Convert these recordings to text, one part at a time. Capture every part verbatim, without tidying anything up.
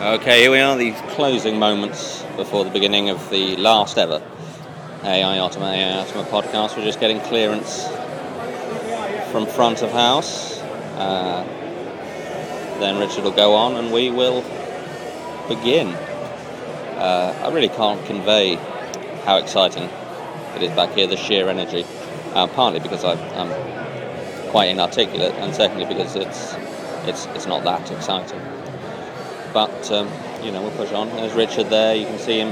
Okay, here we are, the closing moments before the beginning of the last ever A I O T M, A I O T M podcast. We're just getting clearance from front of house. Uh, then Richard will go on and we will begin. Uh, I really can't convey how exciting it is back here, the sheer energy. Uh, partly because I, I'm quite inarticulate, and secondly because it's it's it's not that exciting. But, um, you know, we'll push on. There's Richard there, you can see him.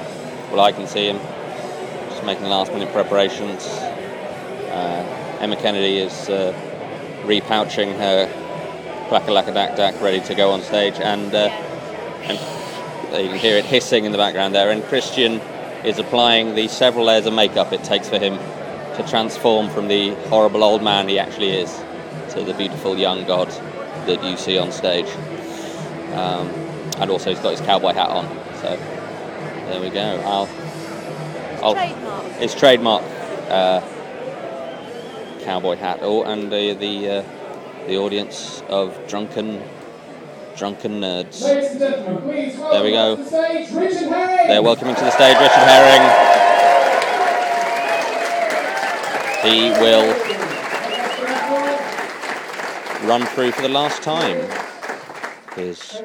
Well, I can see him. Just making last-minute preparations. Uh, Emma Kennedy is uh, repouching her clack-a-lack-a-dack-dack, ready to go on stage. And, uh, and you can hear it hissing in the background there. And Christian is applying the several layers of makeup it takes for him to transform from the horrible old man he actually is to the beautiful young god that you see on stage. Um, and also he's got his cowboy hat on, so there we go. I'll, I'll, trademark. It's trademark uh, cowboy hat. Oh, and the the, uh, the audience of drunken drunken nerds. Ladies and gentlemen, please welcome there we go. To the stage, Richard Herring. They're welcoming to the stage Richard Herring. He will run through for the last time. His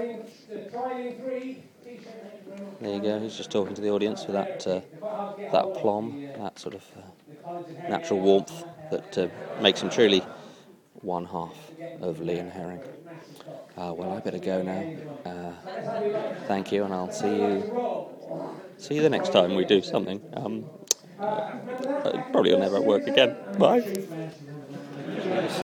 there you go, he's just talking to the audience with that uh, that aplomb, that sort of uh, natural warmth that uh, makes him truly one half of Lee and Herring. Uh, well, I better go now. Uh, thank you, and I'll see you see you the next time we do something. Um, uh, probably will never work again. Bye.